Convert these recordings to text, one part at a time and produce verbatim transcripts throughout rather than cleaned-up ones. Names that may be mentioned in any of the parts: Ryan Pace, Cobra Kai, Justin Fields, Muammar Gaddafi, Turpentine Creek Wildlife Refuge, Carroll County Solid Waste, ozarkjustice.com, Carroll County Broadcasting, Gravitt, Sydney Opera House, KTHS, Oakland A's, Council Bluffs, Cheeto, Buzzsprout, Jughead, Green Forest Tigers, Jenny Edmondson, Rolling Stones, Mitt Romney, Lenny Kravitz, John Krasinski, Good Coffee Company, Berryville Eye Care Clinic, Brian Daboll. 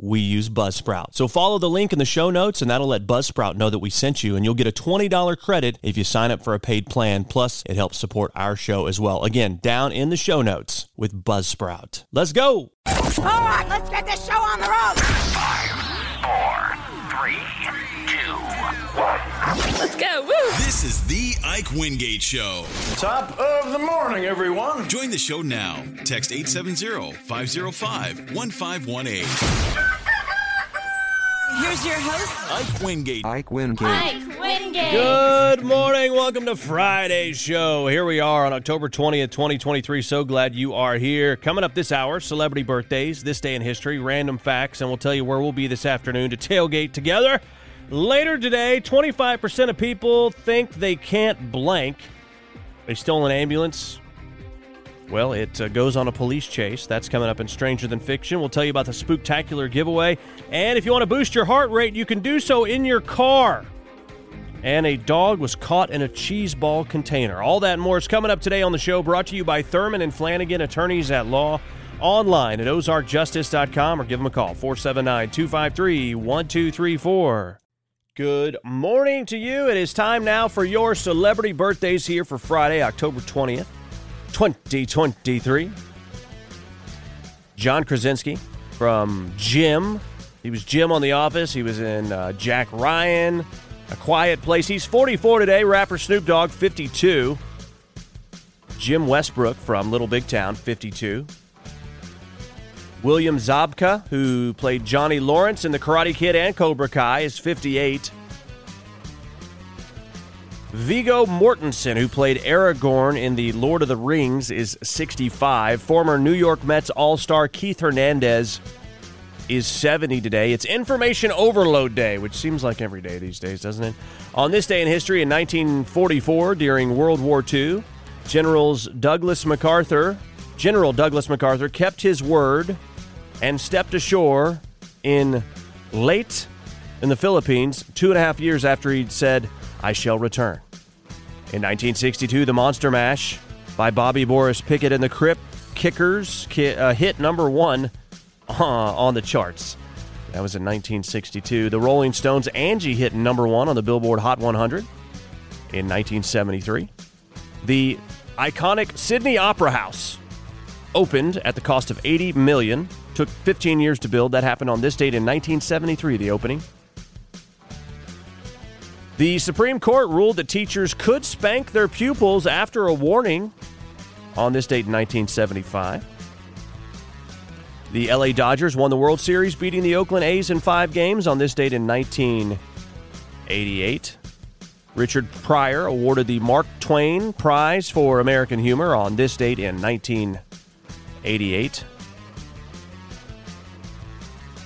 we use Buzzsprout. So follow the link in the show notes, and that'll let Buzzsprout know that we sent you, and you'll get a twenty dollars credit if you sign up for a paid plan. Plus, it helps support our show as well. Again, down in the show notes with Buzzsprout. Let's go. All right, let's get this show on the road. Five, four, three, two, one. Let's go. Woo. This is the Ike Wingate Show. Top of the morning, everyone. Join the show now. Text eight seven zero, five zero five, one five one eight. Here's your host, Ike Wingate. Ike Wingate. Ike Wingate. Good morning. Welcome to Friday's show. Here we are on October twentieth, twenty twenty-three. So glad you are here. Coming up this hour, celebrity birthdays, this day in history, random facts, and we'll tell you where we'll be this afternoon to tailgate together. Later today, twenty-five percent of people think they can't blank. They stole an ambulance. Well, it uh, goes on a police chase. That's coming up in Stranger Than Fiction. We'll tell you about the spooktacular giveaway. And if you want to boost your heart rate, you can do so in your car. And a dog was caught in a cheese ball container. All that and more is coming up today on the show, brought to you by Thurman and Flanagan, attorneys at law, online at ozark justice dot com, or give them a call, four seven nine, two five three, one two three four. Good morning to you. It is time now for your celebrity birthdays here for Friday, October twentieth, twenty twenty-three. John Krasinski from Jim. He was Jim on The Office. He was in uh, Jack Ryan, A Quiet Place. He's forty-four today. Rapper Snoop Dogg, fifty-two. Jim Westbrook from Little Big Town, fifty-two. William Zabka, who played Johnny Lawrence in The Karate Kid and Cobra Kai, is fifty-eight. Viggo Mortensen, who played Aragorn in The Lord of the Rings, is sixty-five. Former New York Mets All-Star Keith Hernandez is seventy today. It's Information Overload Day, which seems like every day these days, doesn't it? On this day in history, in nineteen forty-four, during World War Two, Generals Douglas MacArthur... General Douglas MacArthur kept his word and stepped ashore in Leyte in the Philippines two and a half years after he'd said, "I shall return." In nineteen sixty-two, the Monster Mash by Bobby Boris Pickett and the Crypt Kickers ki- uh, hit number one uh, on the charts. That was in nineteen sixty-two. The Rolling Stones' Angie hit number one on the Billboard Hot one hundred in nineteen seventy-three. The iconic Sydney Opera House opened at the cost of eighty million dollars. Took fifteen years to build. That happened on this date in nineteen seventy-three, the opening. The Supreme Court ruled that teachers could spank their pupils after a warning on this date in nineteen seventy-five. The L A Dodgers won the World Series, beating the Oakland A's in five games on this date in nineteen eighty-eight. Richard Pryor awarded the Mark Twain Prize for American Humor on this date in nineteen eighty-eight.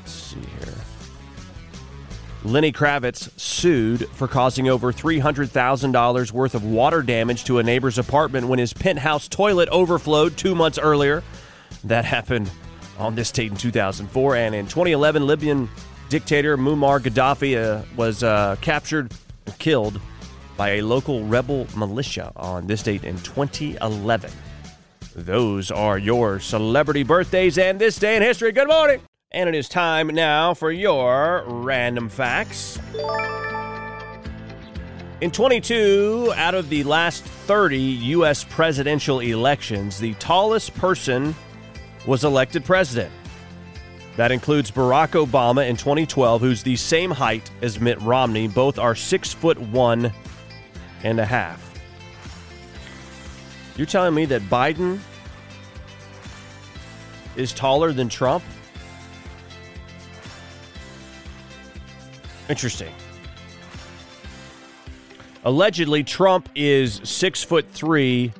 Let's see here. Lenny Kravitz sued for causing over three hundred thousand dollars worth of water damage to a neighbor's apartment when his penthouse toilet overflowed two months earlier. That happened on this date in two thousand four. And in twenty eleven, Libyan dictator Muammar Gaddafi uh, was uh, captured and killed by a local rebel militia on this date in twenty eleven. Those are your celebrity birthdays and this day in history. Good morning. And it is time now for your random facts. In twenty-two out of the last thirty U S presidential elections, the tallest person was elected president. That includes Barack Obama in twenty twelve, who's the same height as Mitt Romney. Both are six foot one and a half. You're telling me that Biden is taller than Trump? Interesting. Allegedly, Trump is six foot three.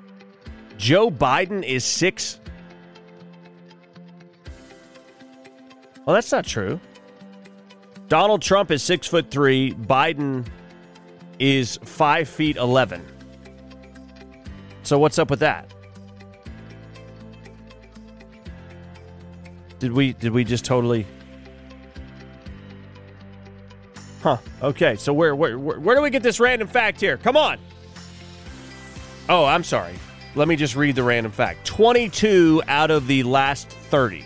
Joe Biden is six. Well, that's not true. Donald Trump is six foot three. Biden is five feet eleven. So what's up with that? Did we did we just totally? Huh. Okay. So where where where do we get this random fact here? Come on. Oh, I'm sorry. Let me just read the random fact. twenty-two out of the last thirty.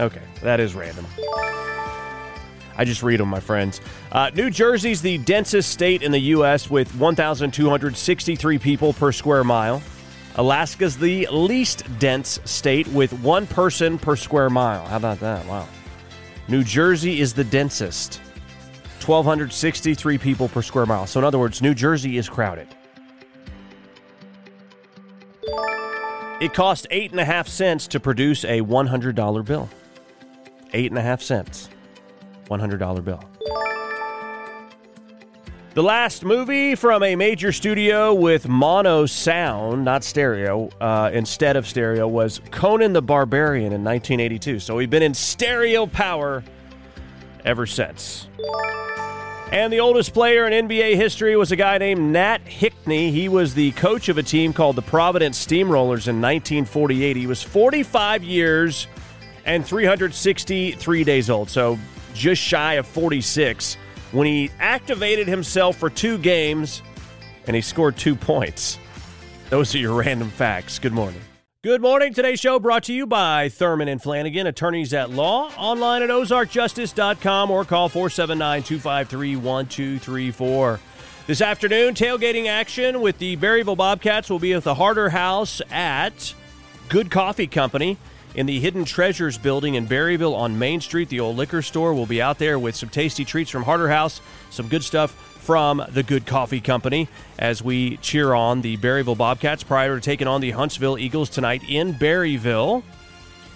Okay, that is random. I just read them, my friends. Uh, New Jersey's the densest state in the U S with one thousand two hundred sixty-three people per square mile. Alaska's the least dense state with one person per square mile. How about that? Wow. New Jersey is the densest. one thousand two hundred sixty-three people per square mile. So in other words, New Jersey is crowded. It cost eight and a half cents to produce a one hundred dollar bill. Eight and a half cents. one hundred dollar bill. The last movie from a major studio with mono sound, not stereo, uh, instead of stereo, was Conan the Barbarian in nineteen eighty-two. So we've been in stereo power ever since. And the oldest player in N B A history was a guy named Nat Hickney. He was the coach of a team called the Providence Steamrollers in nineteen forty-eight. He was forty-five years and three hundred sixty-three days old, so just shy of forty-six, when he activated himself for two games and he scored two points. Those are your random facts. Good morning. Good morning. Today's show brought to you by Thurman and Flanagan, attorneys at law, online at ozark justice dot com or call four seven nine, two five three, one two three four. This afternoon, tailgating action with the Berryville Bobcats will be at the Harter House at Good Coffee Company in the Hidden Treasures building in Berryville on Main Street. The old liquor store will be out there with some tasty treats from Harter House, some good stuff from the Good Coffee Company as we cheer on the Berryville Bobcats prior to taking on the Huntsville Eagles tonight in Berryville.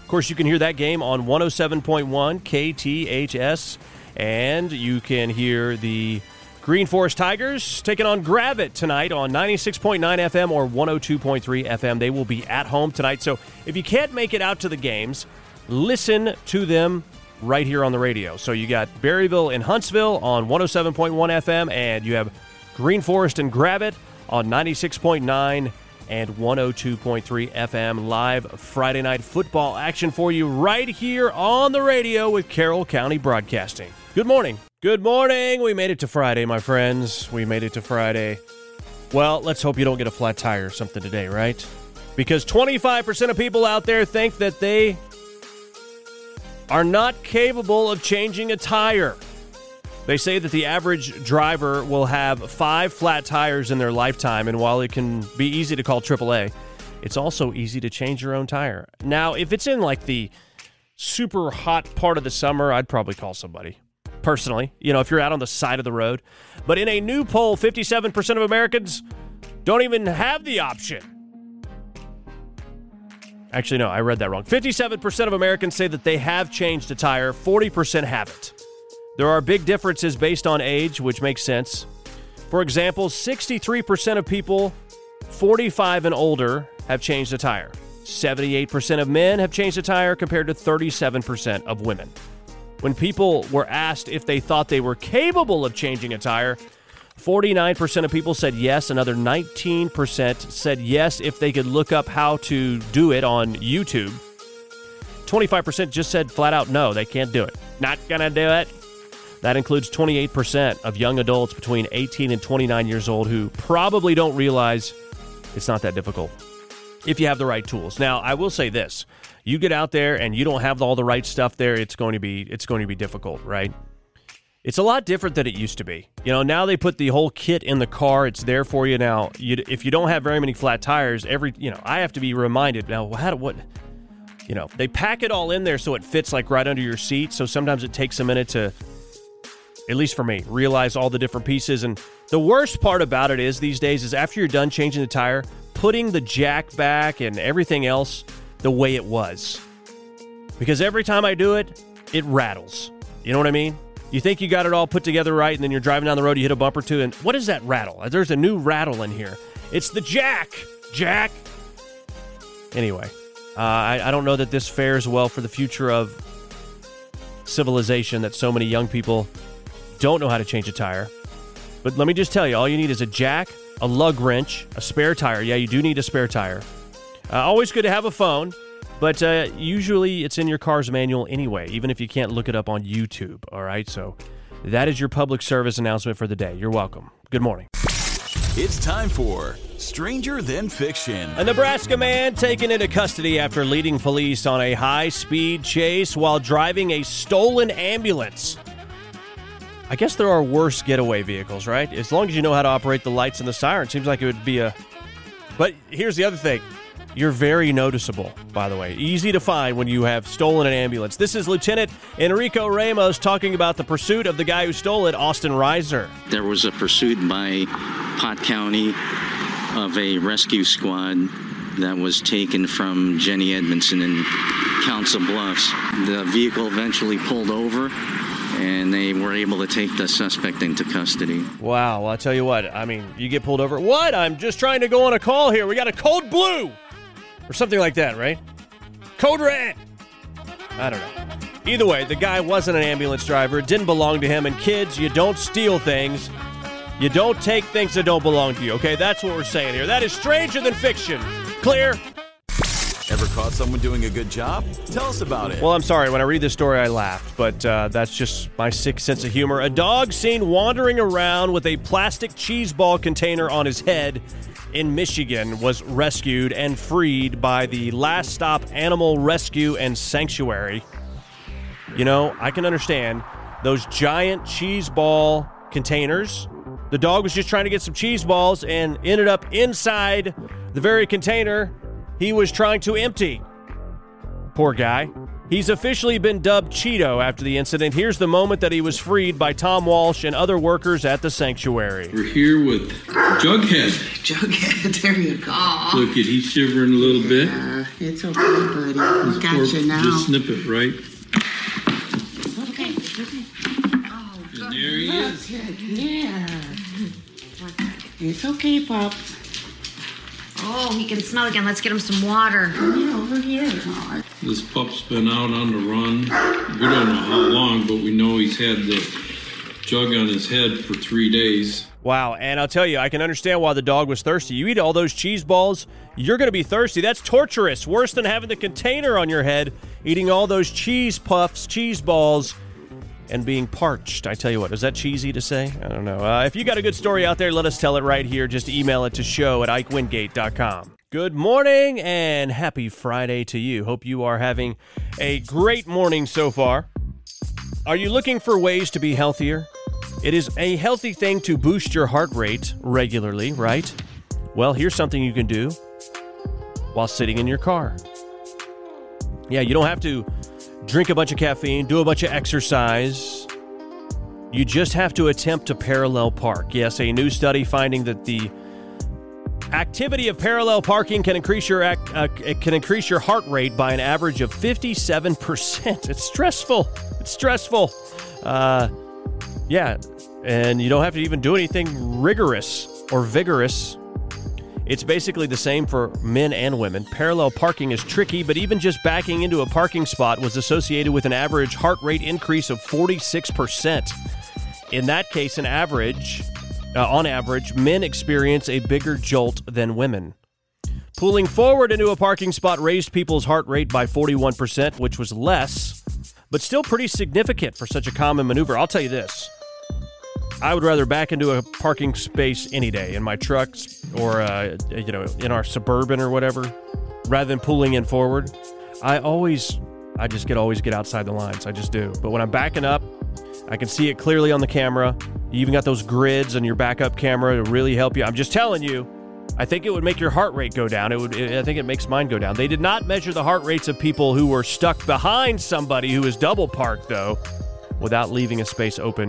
Of course, you can hear that game on one oh seven point one K T H S, and you can hear the Green Forest Tigers taking on Gravitt tonight on ninety-six point nine F M or one oh two point three F M. They will be at home tonight, so if you can't make it out to the games, listen to them right here on the radio. So you got Berryville and Huntsville on one oh seven point one F M, and you have Green Forest and Gravitt on ninety-six point nine and one oh two point three F M. Live Friday night football action for you right here on the radio with Carroll County Broadcasting. Good morning. Good morning. We made it to Friday, my friends. We made it to Friday. Well, let's hope you don't get a flat tire or something today, right? Because twenty-five percent of people out there think that they are not capable of changing a tire. They say that the average driver will have five flat tires in their lifetime, and while it can be easy to call triple A, it's also easy to change your own tire. Now, if it's in like the super hot part of the summer, I'd probably call somebody personally, you know, if you're out on the side of the road. But in a new poll, fifty-seven percent of Americans don't even have the option. Actually, no, I read that wrong. fifty-seven percent of Americans say that they have changed a tire. forty percent haven't. There are big differences based on age, which makes sense. For example, sixty-three percent of people forty-five and older have changed a tire. seventy-eight percent of men have changed a tire compared to thirty-seven percent of women. When people were asked if they thought they were capable of changing a tire, forty-nine percent of people said yes. Another nineteen percent said yes if they could look up how to do it on YouTube. twenty-five percent just said flat out no, they can't do it. Not gonna do it. That includes twenty-eight percent of young adults between eighteen and twenty-nine years old who probably don't realize it's not that difficult if you have the right tools. Now, I will say this. You get out there and you don't have all the right stuff there, it's going to be it's going to be difficult, right? It's a lot different than it used to be. You know, now they put the whole kit in the car. It's there for you now. You, if you don't have very many flat tires, every, you know, I have to be reminded now, how do, what, you know, they pack it all in there so it fits like right under your seat. So sometimes it takes a minute to, at least for me, realize all the different pieces. And the worst part about it is these days is after you're done changing the tire, putting the jack back and everything else the way it was. Because every time I do it, it rattles. You know what I mean? You think you got it all put together right, and then you're driving down the road, you hit a bump or two, and what is that rattle? There's a new rattle in here. It's the jack. Jack. Anyway, uh, I, I don't know that this fares well for the future of civilization that so many young people don't know how to change a tire. But let me just tell you, all you need is a jack, a lug wrench, a spare tire. Yeah, you do need a spare tire. Uh, always good to have a phone, but uh, usually it's in your car's manual anyway, even if you can't look it up on YouTube, all right? So that is your public service announcement for the day. You're welcome. Good morning. It's time for Stranger Than Fiction. A Nebraska man taken into custody after leading police on a high-speed chase while driving a stolen ambulance. I guess there are worse getaway vehicles, right? As long as you know how to operate the lights and the siren, seems like it would be a... But here's the other thing. You're very noticeable, by the way. Easy to find when you have stolen an ambulance. This is Lieutenant Enrico Ramos talking about the pursuit of the guy who stole it, Austin Reiser. There was a pursuit by Pot County of a rescue squad that was taken from Jenny Edmondson in Council Bluffs. The vehicle eventually pulled over, and they were able to take the suspect into custody. Wow, well, I'll tell you what. I mean, you get pulled over. What? I'm just trying to go on a call here. We got a code blue or something like that, right? Code red. I don't know. Either way, the guy wasn't an ambulance driver. It didn't belong to him. And kids, you don't steal things. You don't take things that don't belong to you, okay? That's what we're saying here. That is Stranger Than Fiction. Clear? Ever caught someone doing a good job? Tell us about it. Well, I'm sorry. When I read this story, I laughed, but uh, that's just my sick sense of humor. A dog seen wandering around with a plastic cheese ball container on his head in Michigan was rescued and freed by the Last Stop Animal Rescue and Sanctuary. You know, I can understand those giant cheese ball containers. The dog was just trying to get some cheese balls and ended up inside the very container he was trying to empty. Poor guy. He's officially been dubbed Cheeto after the incident. Here's the moment that he was freed by Tom Walsh and other workers at the sanctuary. We're here with Jughead. Jughead, there you go. Look at, he's shivering a little bit. Uh, it's okay, buddy. I got or, you now. Just snip it, right? Okay, okay. Oh, and there he look, is. Yeah. It's okay, Pop. Oh, he can smell again. Let's get him some water. Yeah, over here. Oh. This pup's been out on the run. We don't know how long, but we know he's had the jug on his head for three days. Wow, and I'll tell you, I can understand why the dog was thirsty. You eat all those cheese balls, you're going to be thirsty. That's torturous. Worse than having the container on your head, eating all those cheese puffs, cheese balls, and being parched. I tell you what, is that cheesy to say? I don't know. Uh, if you got a good story out there, let us tell it right here. Just email it to show at Ike Wingate dot com. Good morning and happy Friday to you. Hope you are having a great morning so far. Are you looking for ways to be healthier? It is a healthy thing to boost your heart rate regularly, right? Well, here's something you can do while sitting in your car. Yeah, you don't have to drink a bunch of caffeine, do a bunch of exercise. You just have to attempt to parallel park. Yes, a new study finding that the activity of parallel parking can increase your ac- uh, can increase your heart rate by an average of fifty-seven percent. It's stressful. It's stressful. Uh, yeah, and you don't have to even do anything rigorous or vigorous. It's basically the same for men and women. Parallel parking is tricky, but even just backing into a parking spot was associated with an average heart rate increase of forty-six percent. In that case, an average, uh, on average, men experience a bigger jolt than women. Pulling forward into a parking spot raised people's heart rate by forty-one percent, which was less, but still pretty significant for such a common maneuver. I'll tell you this. I would rather back into a parking space any day in my trucks or, uh, you know, in our Suburban or whatever, rather than pulling in forward. I always, I just get always get outside the lines. I just do. But when I'm backing up, I can see it clearly on the camera. You even got those grids on your backup camera to really help you. I'm just telling you, I think it would make your heart rate go down. It would. It, I think it makes mine go down. They did not measure the heart rates of people who were stuck behind somebody who is double parked, though, without leaving a space open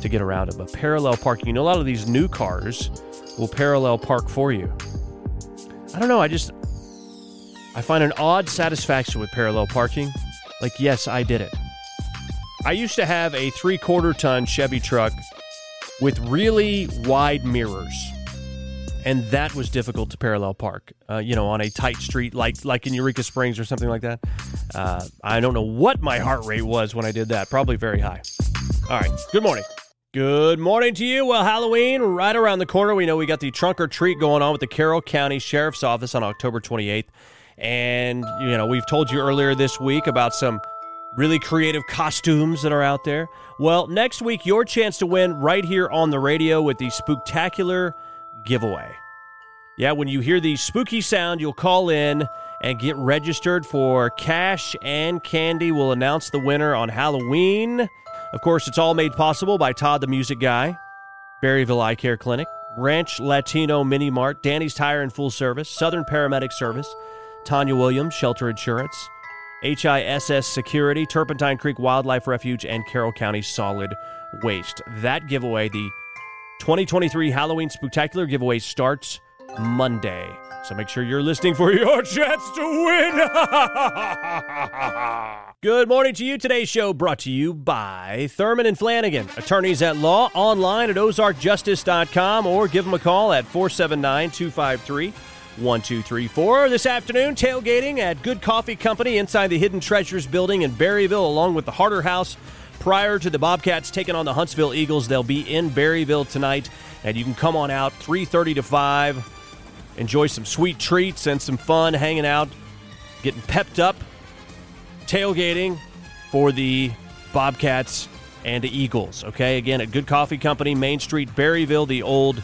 to get around it. But parallel parking, you know, a lot of these new cars will parallel park for you. I don't know, I just, I find an odd satisfaction with parallel parking. Like, yes, I did it. I used to have a three-quarter ton Chevy truck with really wide mirrors. And that was difficult to parallel park, uh, you know, on a tight street like like in Eureka Springs or something like that. Uh, I don't know what my heart rate was when I did that. Probably very high. All right. Good morning. Good morning to you. Well, Halloween right around the corner. We know we got the trunk or treat going on with the Carroll County Sheriff's Office on October twenty-eighth. And, you know, we've told you earlier this week about some really creative costumes that are out there. Well, next week, your chance to win right here on the radio with the spooktacular giveaway. Yeah, when you hear the spooky sound, you'll call in and get registered for Cash and Candy. We'll announce the winner on Halloween. Of course, it's all made possible by Todd the Music Guy, Berryville Eye Care Clinic, Ranch Latino Mini Mart, Danny's Tire and Full Service, Southern Paramedic Service, Tanya Williams, Shelter Insurance, H I S S Security, Turpentine Creek Wildlife Refuge, and Carroll County Solid Waste. That giveaway, the twenty twenty-three Halloween Spooktacular giveaway, starts Monday. So make sure you're listening for your chance to win. Good morning to you. Today's show brought to you by Thurman and Flanagan, attorneys at law, online at ozark justice dot com, or give them a call at four seven nine, two five three, one two three four. This afternoon, tailgating at Good Coffee Company inside the Hidden Treasures building in Berryville, along with the Harter House. Prior to the Bobcats taking on the Huntsville Eagles, they'll be in Berryville tonight, and you can come on out three thirty to five, enjoy some sweet treats and some fun hanging out, getting pepped up, tailgating for the Bobcats and the Eagles, okay? Again, at Good Coffee Company, Main Street, Berryville, the old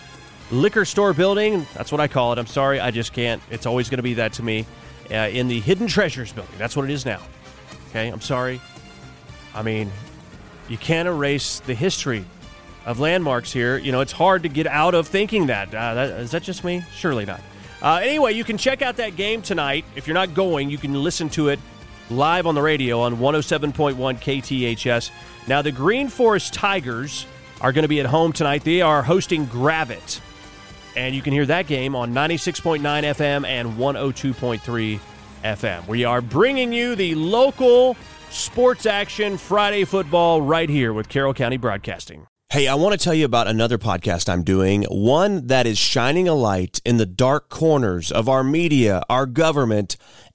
liquor store building. That's what I call it. I'm sorry, I just can't. It's always going to be that to me. Uh, in the Hidden Treasures building. That's what it is now, okay? I'm sorry. I mean, you can't erase the history of landmarks here. You know, it's hard to get out of thinking that. Uh, that is that just me? Surely not. Uh, anyway, you can check out that game tonight. If you're not going, you can listen to it live on the radio on one oh seven point one K T H S. Now, the Green Forest Tigers are going to be at home tonight. They are hosting Gravitt. And you can hear that game on ninety-six point nine F M and one oh two point three F M. We are bringing you the local sports action Friday football right here with Carroll County Broadcasting. Hey, I want to tell you about another podcast I'm doing, one that is shining a light in the dark corners of our media, our government,